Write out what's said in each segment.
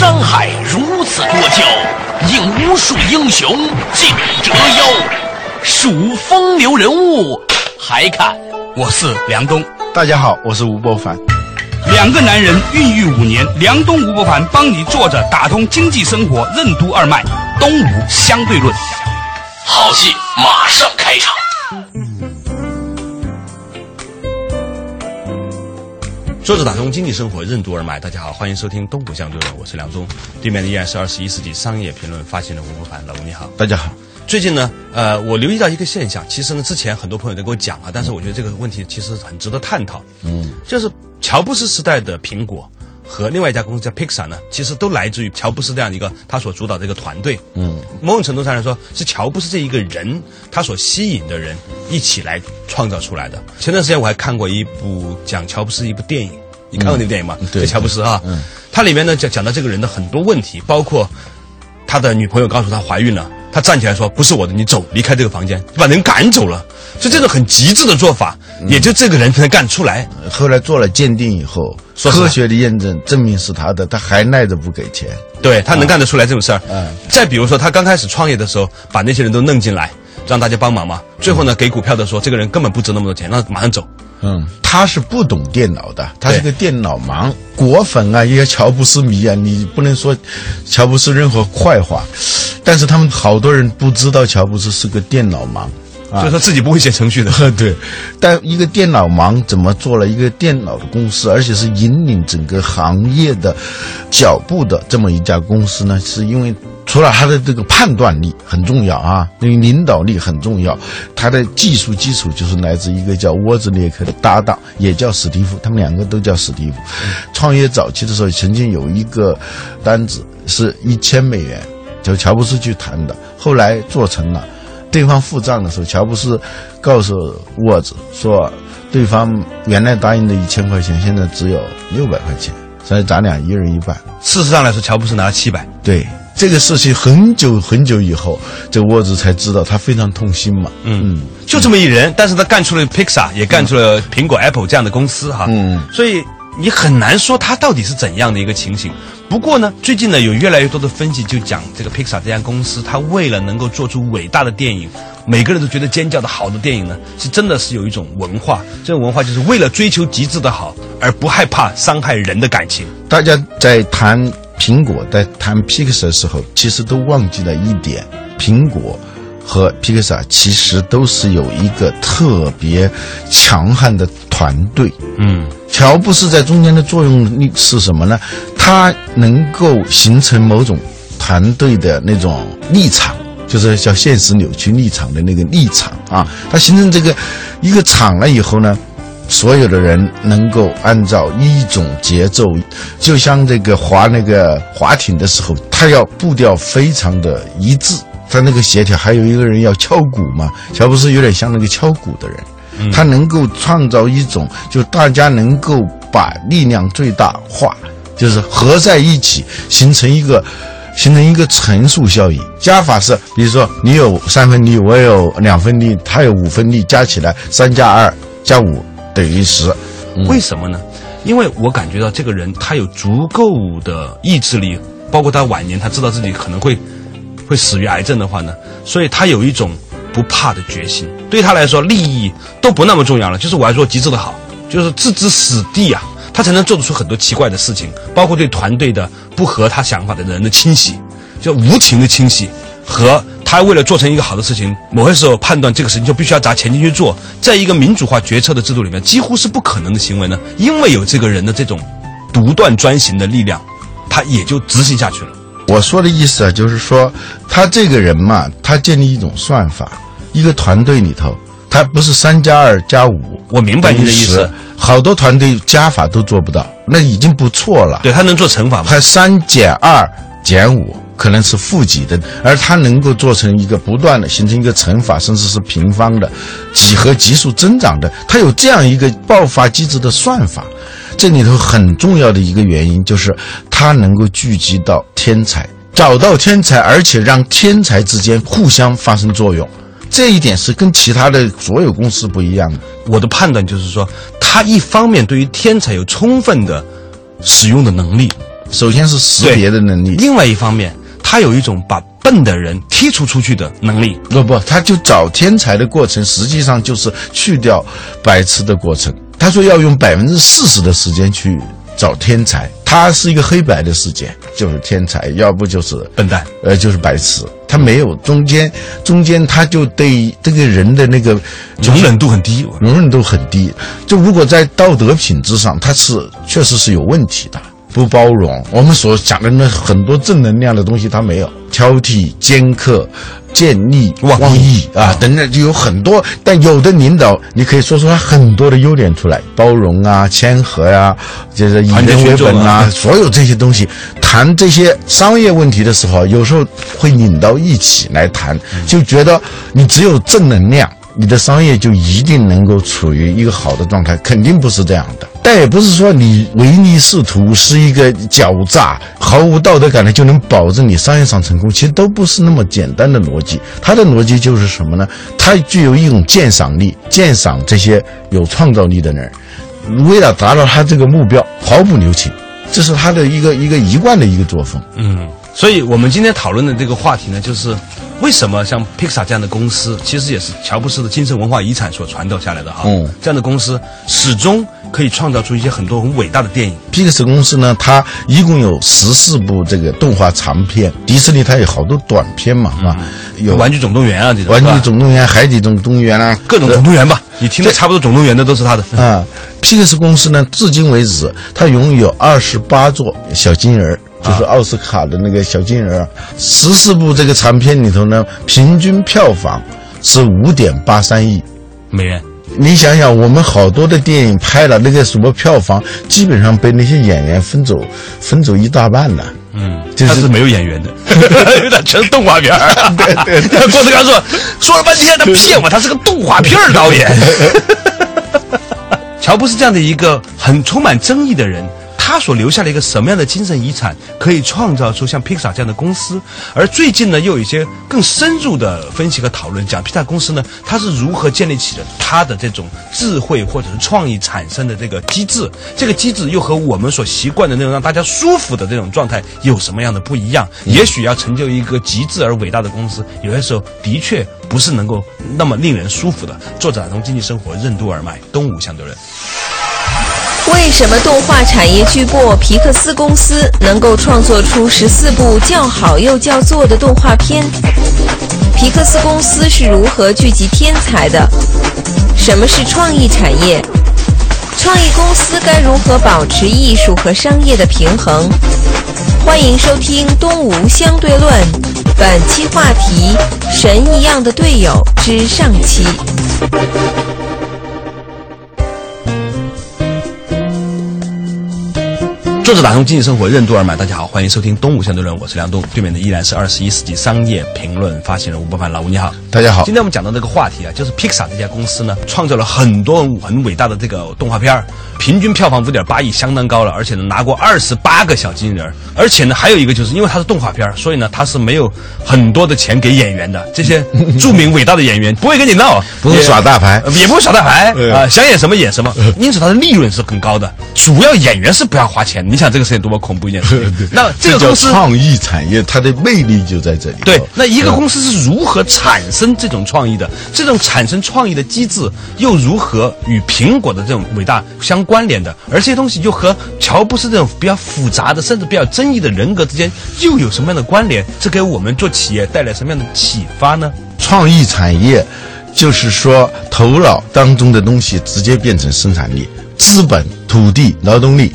山海如此多娇，引无数英雄尽折腰。数风流人物，还看。我是梁冬。大家好，我是吴伯凡。两个男人孕育5年，梁冬、吴伯凡帮你坐着打通经济生活任督二脉，东吴相对论。好戏马上开场。作者打通经济生活任督二脉，大家好，欢迎收听东吴相对论，我是梁冬。对面的依然是21世纪商业评论发行的吴伯凡。老吴你好。大家好。最近呢，我留意到一个现象，其实呢，之前很多朋友都跟我讲啊，但是我觉得这个问题其实很值得探讨。就是乔布斯时代的苹果和另外一家公司叫 Pixar 呢，其实都来自于乔布斯这样一个他所主导的一个团队。某种程度上来说，是乔布斯这一个人他所吸引的人一起来创造出来的。前段时间我还看过一部讲乔布斯一部电影，你看过那部电影吗？对，乔布斯啊，他里面呢讲到这个人的很多问题，包括他的女朋友告诉他怀孕了，他站起来说：“不是我的，你走，离开这个房间。”把人赶走了。所以这种很极致的做法，也就这个人才能干出来。后来做了鉴定以后，科学的验证证明是他的，他还赖着不给钱。对，他能干得出来这种事儿。再比如说，他刚开始创业的时候，把那些人都弄进来，让大家帮忙嘛。最后呢，给股票的说这个人根本不值那么多钱，让他马上走。他是不懂电脑的，他是个电脑盲。果粉啊，一些乔布斯迷啊，你不能说乔布斯任何坏话，但是他们好多人不知道乔布斯是个电脑盲，就是他自己不会写程序的。对，但一个电脑盲怎么做了一个电脑的公司，而且是引领整个行业的脚步的这么一家公司呢？是因为除了他的这个判断力很重要啊，那个领导力很重要，他的技术基础就是来自一个叫沃兹列克的搭档，也叫史蒂夫，他们两个都叫史蒂夫。创业早期的时候，曾经有一个单子是1000美元，就乔布斯去谈的，后来做成了。对方付账的时候，乔布斯告诉沃兹说，对方原来答应的1000块钱，现在只有600块钱，所以咱俩一人一半。事实上来说，乔布斯拿了700。对。这个事情很久很久以后，这沃兹才知道，他非常痛心嘛。就这么一人，但是他干出了 Pixar， 也干出了苹果 Apple 这样的公司哈。所以你很难说他到底是怎样的一个情形。不过呢，最近呢有越来越多的分析就讲这个 Pixar 这家公司，他为了能够做出伟大的电影，每个人都觉得尖叫的好的电影呢，是真的是有一种文化，这种文化就是为了追求极致的好，而不害怕伤害人的感情。大家在谈苹果，在谈 Pixar 的时候，其实都忘记了一点，苹果和 Pixar 其实都是有一个特别强悍的团队。乔布斯在中间的作用力是什么呢？他能够形成某种团队的那种立场，就是叫现实扭曲立场的那个立场啊。他形成这个一个场了以后呢，所有的人能够按照一种节奏，就像这个滑艇的时候，他要步调非常的一致，他那个协调，还有一个人要敲鼓嘛，乔布斯有点像那个敲鼓的人。他能够创造一种，就大家能够把力量最大化，就是合在一起，形成一个乘数效应。加法是，比如说你有3分力，我有2分力，他有5分力，加起来3+2+5=10。为什么呢？因为我感觉到这个人他有足够的意志力，包括他晚年他知道自己可能会死于癌症的话呢，所以他有一种不怕的决心。对他来说，利益都不那么重要了，就是我还说极致的好，就是置之死地啊，他才能做出很多奇怪的事情，包括对团队的不合他想法的人的清洗，就无情的清洗，和他为了做成一个好的事情，某些时候判断这个事情就必须要砸钱进去做，在一个民主化决策的制度里面，几乎是不可能的行为呢。因为有这个人的这种独断专行的力量，他也就执行下去了。我说的意思啊，就是说他这个人嘛，他建立一种算法，一个团队里头，他不是3+2+5。我明白你的意思。好多团队加法都做不到，那已经不错了。对，他能做乘法吗？他3减2减5。可能是负极的，而它能够做成一个不断的形成一个乘法，甚至是平方的几何级数增长的，它有这样一个爆发机制的算法。这里头很重要的一个原因就是它能够聚集到天才，找到天才，而且让天才之间互相发生作用。这一点是跟其他的所有公司不一样的。我的判断就是说，它一方面对于天才有充分的使用的能力，首先是识别的能力，另外一方面他有一种把笨的人剔除出去的能力。不，他就找天才的过程实际上就是去掉白痴的过程。他说要用40%的时间去找天才，他是一个黑白的世界，就是天才要不就是笨蛋，就是白痴，他没有中间他就对这个人的那个容忍度很低。就如果在道德品质上他是确实是有问题的，不包容，我们所讲的那很多正能量的东西他没有，挑剔、尖刻、见利忘义啊，等等，就有很多。但有的领导你可以说出他很多的优点出来，包容啊、谦和啊，就是以人为本啊，所有这些东西。谈这些商业问题的时候，有时候会拧到一起来谈，就觉得你只有正能量，你的商业就一定能够处于一个好的状态，肯定不是这样的。但也不是说你唯利是图是一个狡诈毫无道德感的就能保证你商业上成功，其实都不是那么简单的逻辑。它的逻辑就是什么呢？它具有一种鉴赏力，鉴赏这些有创造力的人，为了达到他这个目标毫不留情，这是他的一个一贯的一个作风。所以我们今天讨论的这个话题呢，就是为什么像 Pixar 这样的公司，其实也是乔布斯的精神文化遗产所传导下来的哈。这样的公司始终可以创造出一些很多很伟大的电影。Pixar 公司呢，它一共有14部这个动画长片，迪士尼它有好多短片嘛，是吧？有《玩具总动员》啊，这种《玩具总动员》《海底总动员》啊，各种总动员吧，你听的差不多总动员的都是它的。Pixar 公司呢，至今为止它拥有28座小金人。就是奥斯卡的那个小金人，14部这个长片里头呢，平均票房是5.83亿美元。你想想，我们好多的电影拍了那个什么票房，基本上被那些演员分走一大半了。就是、他是没有演员的，全是动画片儿。对，郭德纲说了半天他骗我，他是个动画片导演。乔布斯这样的一个很充满争议的人，他所留下了一个什么样的精神遗产，可以创造出像 Pixar 这样的公司？而最近呢，又有一些更深入的分析和讨论，讲 Pixar 公司呢，它是如何建立起了它的这种智慧或者是创意产生的这个机制，这个机制又和我们所习惯的那种让大家舒服的这种状态有什么样的不一样？也许要成就一个极致而伟大的公司，有些时候的确不是能够那么令人舒服的。作者打通经济生活任督二脉，东吴相对论。为什么动画产业巨擘皮克斯公司能够创作出14部叫好又叫座的动画片？皮克斯公司是如何聚集天才的？什么是创意产业？创意公司该如何保持艺术和商业的平衡？欢迎收听《东吴相对论》，本期话题：神一样的队友之上期。作者打通经济生活任督二脉，大家好，欢迎收听东吴相对论，我是梁东，对面的依然是21世纪商业评论发行人吴伯凡。老吴你好。大家好。今天我们讲到这个话题啊，就是 Pixar 这家公司呢，创造了很多很伟大的这个动画片，平均票房5.8亿，相当高了，而且呢拿过28个小金人，而且呢还有一个就是因为它是动画片，所以呢它是没有很多的钱给演员的，这些著名伟大的演员不会跟你闹，不会耍大牌，也不会耍大牌啊，想演什么演什么，因此它的利润是更高的，主要演员是不要花钱。你想这个事情多么恐怖一件事情！那这个公司创意产业，它的魅力就在这里。对，那一个公司是如何产生这种创意的？这种产生创意的机制又如何与苹果的这种伟大相关联的？而这些东西又和乔布斯这种比较复杂的，甚至比较争议的人格之间又有什么样的关联？这给我们做企业带来什么样的启发呢？创意产业就是说，头脑当中的东西直接变成生产力，资本、土地、劳动力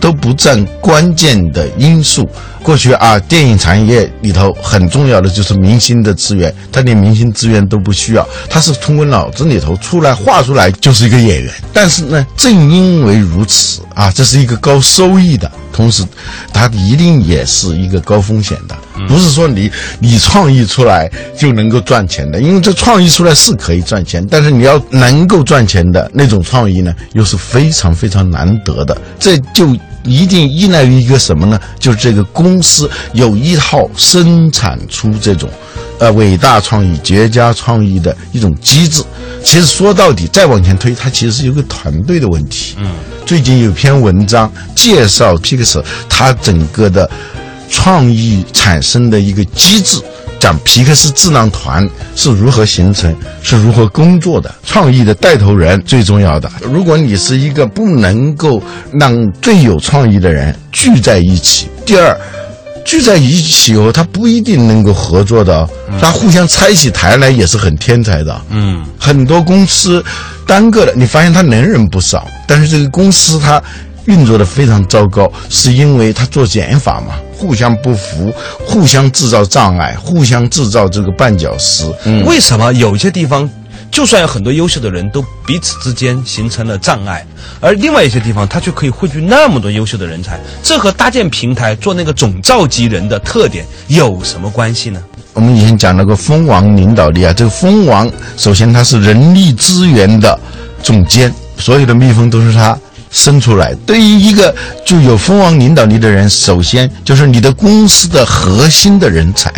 都不占关键的因素。过去啊，电影产业里头很重要的就是明星的资源，他连明星资源都不需要，他是通过脑子里头出来画出来就是一个演员。但是呢，正因为如此啊，这是一个高收益的，同时它一定也是一个高风险的，不是说你创意出来就能够赚钱的，因为这创意出来是可以赚钱，但是你要能够赚钱的那种创意呢，又是非常非常难得的，这就一定依赖于一个什么呢？就是这个公司有一套生产出这种伟大创意、绝佳创意的一种机制。其实说到底，再往前推，它其实是有个团队的问题。最近有篇文章介绍 Pixar 它整个的创意产生的一个机制，讲皮克斯智囊团是如何形成，是如何工作的，创意的带头人最重要的。如果你是一个不能够让最有创意的人聚在一起，第二聚在一起后他不一定能够合作的，他互相拆起台来也是很天才的。很多公司单个的你发现他能人不少，但是这个公司他运作的非常糟糕，是因为他做减法嘛，互相不服，互相制造障碍，互相制造这个绊脚石。为什么有些地方就算有很多优秀的人都彼此之间形成了障碍，而另外一些地方他却可以汇聚那么多优秀的人才，这和搭建平台做那个总召集人的特点有什么关系呢？我们以前讲那个蜂王领导力啊，这个蜂王首先他是人力资源的总监，所有的蜜蜂都是他生出来。对于一个具有蜂王领导力的人，首先就是你的公司的核心的人才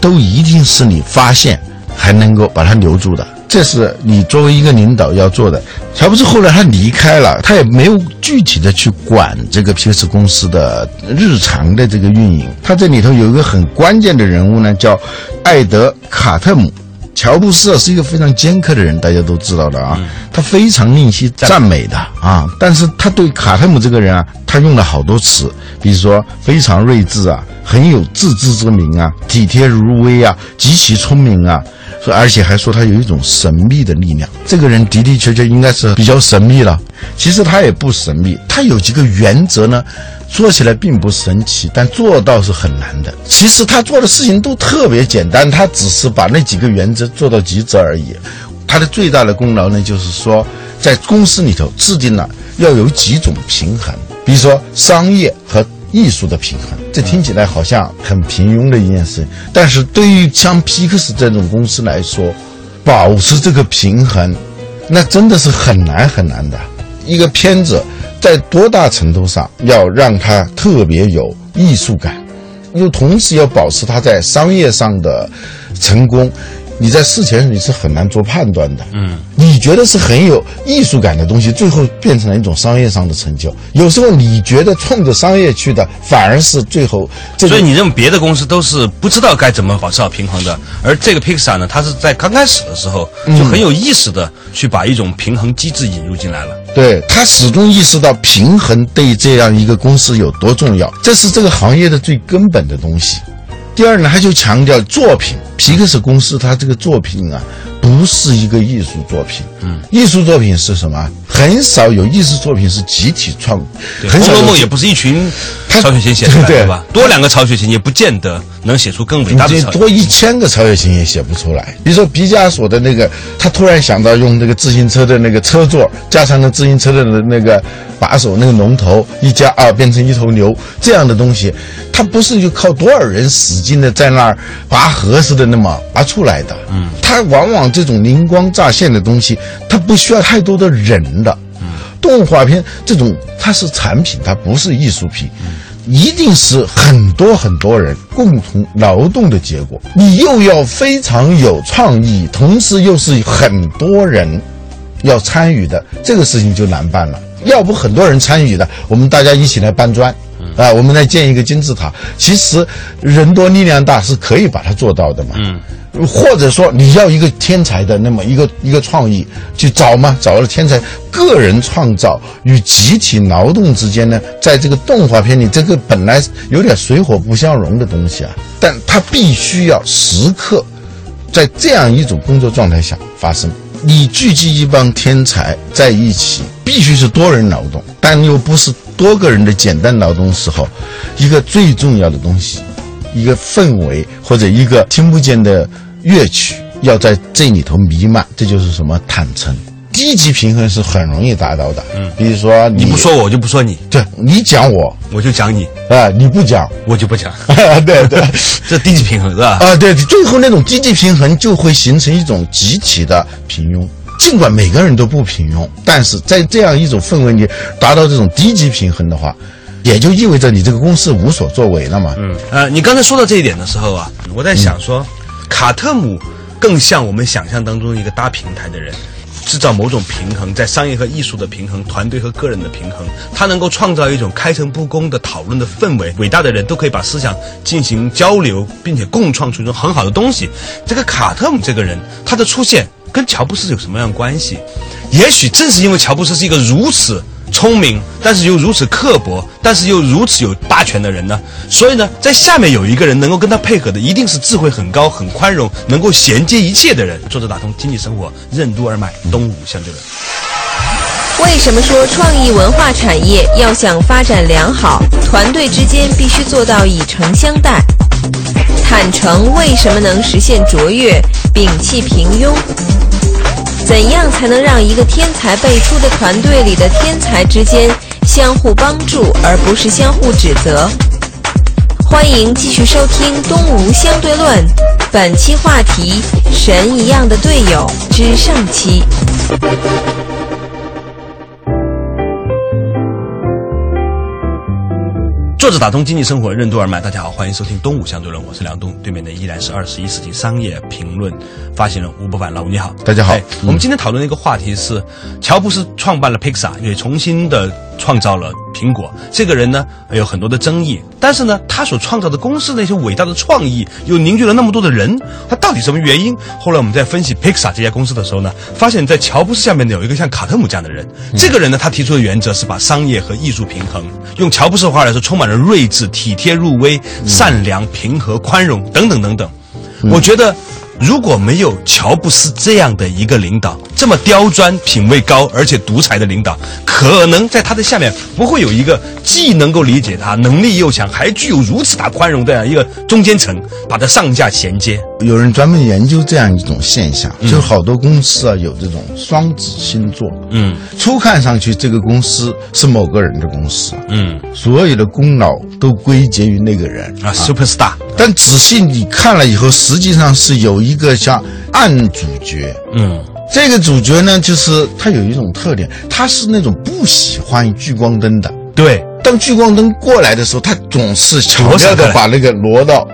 都一定是你发现还能够把它留住的，这是你作为一个领导要做的。乔布斯后来他离开了，他也没有具体的去管这个皮克斯公司的日常的这个运营。他这里头有一个很关键的人物呢，叫艾德卡特姆。乔布斯是一个非常尖刻的人，大家都知道了啊，他非常吝惜赞美的啊，但是他对卡特姆这个人啊，他用了好多词，比如说非常睿智啊，很有自知之明啊，体贴如微啊，极其聪明啊，而且还说他有一种神秘的力量。这个人的的确确应该是比较神秘了，其实他也不神秘，他有几个原则呢，说起来并不神奇，但做到是很难的。其实他做的事情都特别简单，他只是把那几个原则做到极致而已。他的最大的功劳呢，就是说在公司里头制定了要有几种平衡，比如说商业和艺术的平衡。这听起来好像很平庸的一件事，但是对于像皮克斯这种公司来说，保持这个平衡那真的是很难很难的。一个片子在多大程度上要让它特别有艺术感，又同时要保持它在商业上的成功，你在事前你是很难做判断的。你觉得是很有艺术感的东西，最后变成了一种商业上的成就。有时候你觉得冲着商业去的，反而是最后所以你认为别的公司都是不知道该怎么保持好平衡的，而这个 Pixar 呢，它是在刚开始的时候就很有意识的去把一种平衡机制引入进来了。对，他始终意识到平衡对这样一个公司有多重要，这是这个行业的最根本的东西。第二呢，他就强调作品，皮克斯公司他这个作品啊，不是一个艺术作品。艺术作品是什么？很少有艺术作品是集体创，很少。《红楼梦》也不是一群曹雪芹写出来的吧？多两个曹雪芹也不见得能写出更伟大的。多1000个曹雪芹也写不出来。比如说毕加索的那个，他突然想到用那个自行车的那个车座加上了自行车的那个把手，那个龙头一加二变成一头牛，这样的东西，他不是就靠多少人使劲的在那儿拔河似的那么拔出来的。他往往这种灵光乍现的东西，它不需要太多的人的。动画片这种它是产品，它不是艺术品，一定是很多很多人共同劳动的结果。你又要非常有创意，同时又是很多人要参与的，这个事情就难办了。要不很多人参与的，我们大家一起来搬砖啊，我们来建一个金字塔。其实人多力量大是可以把它做到的嘛。或者说你要一个天才的那么一个创意去找嘛，找了天才。个人创造与集体劳动之间呢，在这个动画片里，这个本来有点水火不相容的东西啊，但它必须要时刻在这样一种工作状态下发生。你聚集一帮天才在一起，必须是多人劳动，但又不是多个人的简单劳动时候，一个最重要的东西，一个氛围或者一个听不见的乐曲要在这里头弥漫，这就是什么坦诚。低级平衡是很容易达到的。比如说你不说我就不说你，对，你讲我就讲你啊，你不讲我就不讲对对这低级平衡是吧？对，最后那种低级平衡就会形成一种集体的平庸。尽管每个人都不平庸，但是在这样一种氛围里达到这种低级平衡的话，也就意味着你这个公司无所作为了嘛。你刚才说到这一点的时候啊，我在想说，卡特姆更像我们想象当中一个搭平台的人。制造某种平衡，在商业和艺术的平衡，团队和个人的平衡，它能够创造一种开诚布公的讨论的氛围。伟大的人都可以把思想进行交流，并且共创出一种很好的东西。这个卡特姆这个人，他的出现跟乔布斯有什么样的关系？也许正是因为乔布斯是一个如此聪明，但是又如此刻薄，但是又如此有霸权的人呢，所以呢，在下面有一个人能够跟他配合的，一定是智慧很高、很宽容，能够衔接一切的人。作者打通经济生活任督二脉，东吴相对论。为什么说创意文化产业要想发展良好，团队之间必须做到以诚相待？坦诚为什么能实现卓越？摒弃平庸？怎样才能让一个天才辈出的团队里的天才之间相互帮助，而不是相互指责？欢迎继续收听《东吴相对论》，本期话题：神一样的队友之上期。作者打通经济生活任督二脉，大家好，欢迎收听东吴相对论，我是梁东，对面的依然是21世纪商业评论发行人吴伯凡。老吴你好。大家好。我们今天讨论的一个话题是，乔布斯创办了 Pixar， 也重新的创造了苹果。这个人呢有很多的争议，但是呢他所创造的公司那些伟大的创意又凝聚了那么多的人，他到底什么原因？后来我们在分析 Pixar 这家公司的时候呢，发现在乔布斯下面有一个像卡特姆这样的人。这个人呢，他提出的原则是把商业和艺术平衡，用乔布斯的话来说，充满了睿智、体贴入微、善良、平和、宽容等等等等。我觉得如果没有乔布斯这样的一个领导，这么刁钻、品位高而且独裁的领导，可能在他的下面不会有一个既能够理解他、能力又强，还具有如此大宽容的一个中间层，把他上下衔接。有人专门研究这样一种现象，就是好多公司啊有这种双子星座。初看上去这个公司是某个人的公司，所有的功劳都归结于那个人啊 ，superstar。但仔细你看了以后，实际上是有一个叫暗主角。这个主角呢，就是他有一种特点，他是那种不喜欢聚光灯的。对，当聚光灯过来的时候，他总是巧妙的把那个挪到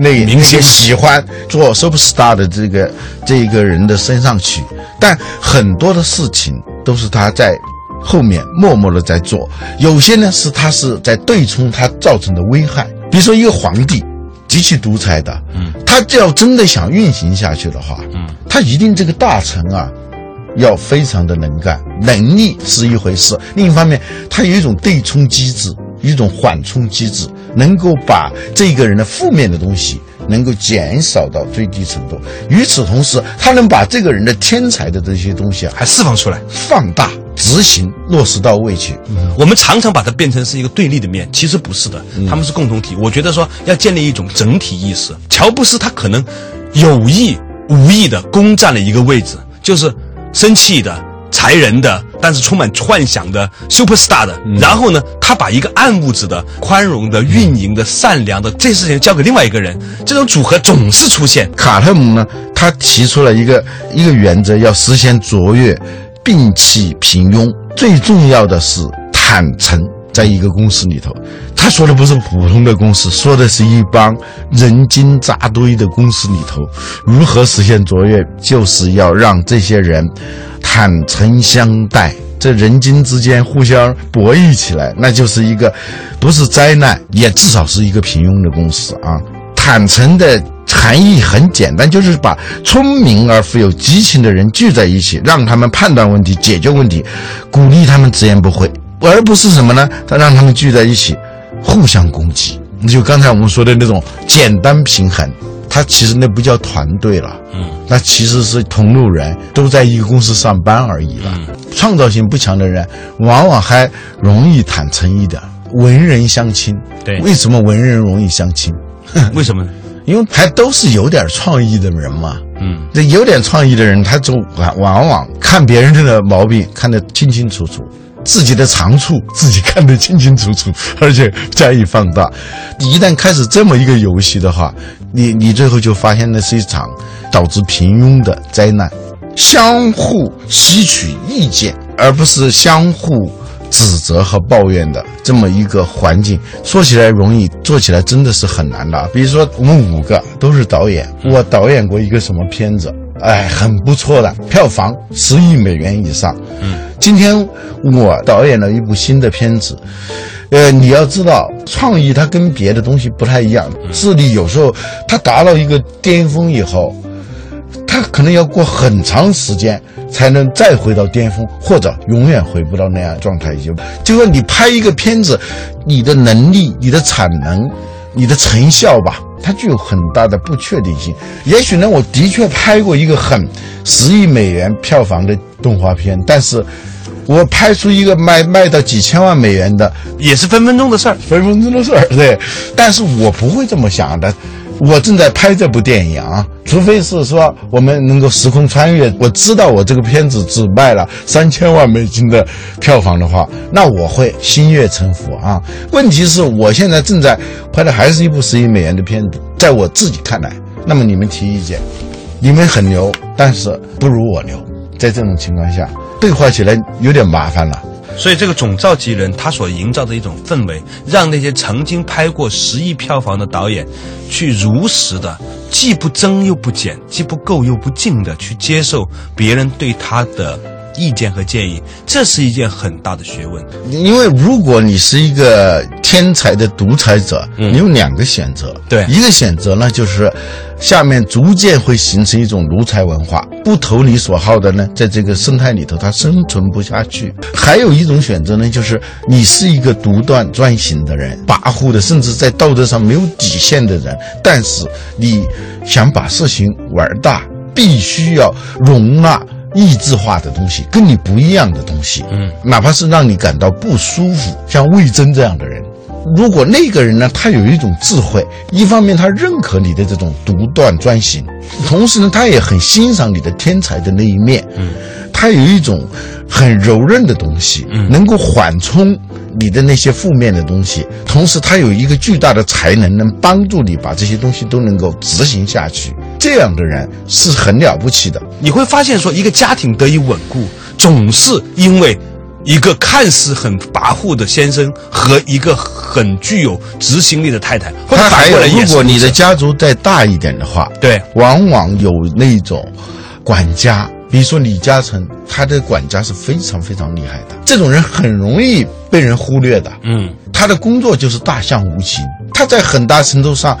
那个喜欢做 superstar 的这个人的身上去。但很多的事情都是他在后面默默的在做，有些呢是他是在对冲他造成的危害。比如说一个皇帝，极其独裁的，他要真的想运行下去的话，他一定这个大臣啊，要非常的能干，能力是一回事，另一方面，他有一种对冲机制，一种缓冲机制，能够把这个人的负面的东西能够减少到最低程度。与此同时，他能把这个人的天才的这些东西还释放出来，放大。执行落实到位去。我们常常把它变成是一个对立的面，其实不是的，他们是共同体。我觉得说要建立一种整体意识。乔布斯他可能有意无意的攻占了一个位置，就是生气的、才人的，但是充满幻想的 superstar 的。然后呢，他把一个暗物质的、宽容的、运营的、善良的这事情交给另外一个人，这种组合总是出现。卡特姆呢，他提出了一个原则，要实现卓越。摒弃平庸，最重要的是坦诚。在一个公司里头，他说的不是普通的公司，说的是一帮人精扎堆的公司里头，如何实现卓越，就是要让这些人坦诚相待。这人精之间互相博弈起来，那就是一个不是灾难，也至少是一个平庸的公司啊。坦诚的含义很简单，就是把聪明而富有激情的人聚在一起，让他们判断问题、解决问题，鼓励他们直言不讳，而不是什么呢？让他们聚在一起，互相攻击。就刚才我们说的那种简单平衡，它其实那不叫团队了，那其实是同路人，都在一个公司上班而已了。创造性不强的人，往往还容易坦诚一点。文人相亲，对，为什么文人容易相亲？为什么呢？因为还都是有点创意的人嘛，这有点创意的人，他就往往看别人的毛病看得清清楚楚，自己的长处自己看得清清楚楚，而且加以放大。你一旦开始这么一个游戏的话，你最后就发现那是一场导致平庸的灾难。相互吸取意见，而不是相互指责和抱怨的这么一个环境，说起来容易，做起来真的是很难的。比如说我们5个都是导演，我导演过一个什么片子，哎，很不错的，票房10亿美元以上。嗯，今天我导演了一部新的片子，你要知道，创意它跟别的东西不太一样，智力有时候它达到一个巅峰以后，它可能要过很长时间才能再回到巅峰，或者永远回不到那样状态。就说你拍一个片子，你的能力、你的产能、你的成效吧，它具有很大的不确定性。也许呢，我的确拍过一个很10亿美元票房的动画片，但是我拍出一个卖到几千万美元的，也是分分钟的事儿，对。但是我不会这么想的。我正在拍这部电影啊，除非是说我们能够时空穿越，我知道我这个片子只卖了3000万美金的票房的话，那我会心悦诚服啊。问题是我现在正在拍的还是一部10亿美元的片子，在我自己看来，那么你们提意见，你们很牛，但是不如我牛，在这种情况下对话起来有点麻烦了。所以这个总召集人他所营造的一种氛围，让那些曾经拍过10亿票房的导演去如实的，既不增又不减，既不够又不进的去接受别人对他的意见和建议，这是一件很大的学问。因为如果你是一个天才的独裁者，你有两个选择。对，一个选择呢，就是下面逐渐会形成一种奴才文化，不投你所好的呢，在这个生态里头它生存不下去。还有一种选择呢，就是你是一个独断专行的人，跋扈的，甚至在道德上没有底线的人，但是你想把事情玩大，必须要容纳意志化的东西，跟你不一样的东西，哪怕是让你感到不舒服，像魏征这样的人。如果那个人呢，他有一种智慧，一方面他认可你的这种独断专行，同时呢，他也很欣赏你的天才的那一面，他有一种很柔韧的东西，能够缓冲你的那些负面的东西，同时他有一个巨大的才能，能帮助你把这些东西都能够执行下去。这样的人是很了不起的。你会发现说，一个家庭得以稳固，总是因为一个看似很跋扈的先生和一个很具有执行力的太太，或者反过来也是。如果你的家族再大一点的话，对，往往有那种管家，比如说李嘉诚，他的管家是非常非常厉害的，这种人很容易被人忽略的。他的工作就是大象无形，他在很大程度上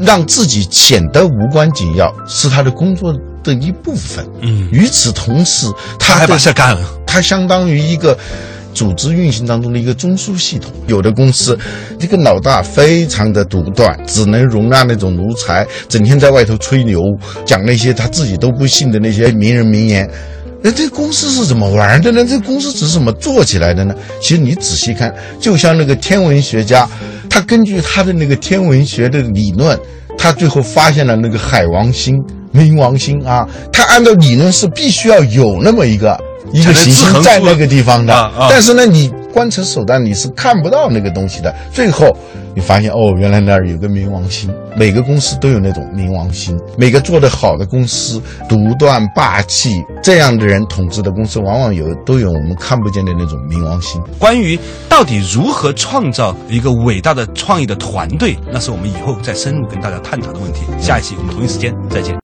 让自己显得无关紧要，是他的工作的一部分。与此同时，他还把事干了，他相当于一个组织运行当中的一个中枢系统。有的公司，这个老大非常的独断，只能容纳那种奴才，整天在外头吹牛，讲那些他自己都不信的那些名人名言。那这公司是怎么玩的呢？这公司是怎么做起来的呢？其实你仔细看，就像那个天文学家，他根据他的那个天文学的理论，他最后发现了那个海王星、冥王星啊，他按照理论是必须要有那么一个行星在那个地方的，但是呢，你观察手段你是看不到那个东西的。最后你发现，哦，原来那儿有个冥王星。每个公司都有那种冥王星，每个做得好的公司，独断霸气这样的人统治的公司，往往都有我们看不见的那种冥王星。关于到底如何创造一个伟大的创意的团队，那是我们以后再深入跟大家探讨的问题。下一期我们同一时间再见。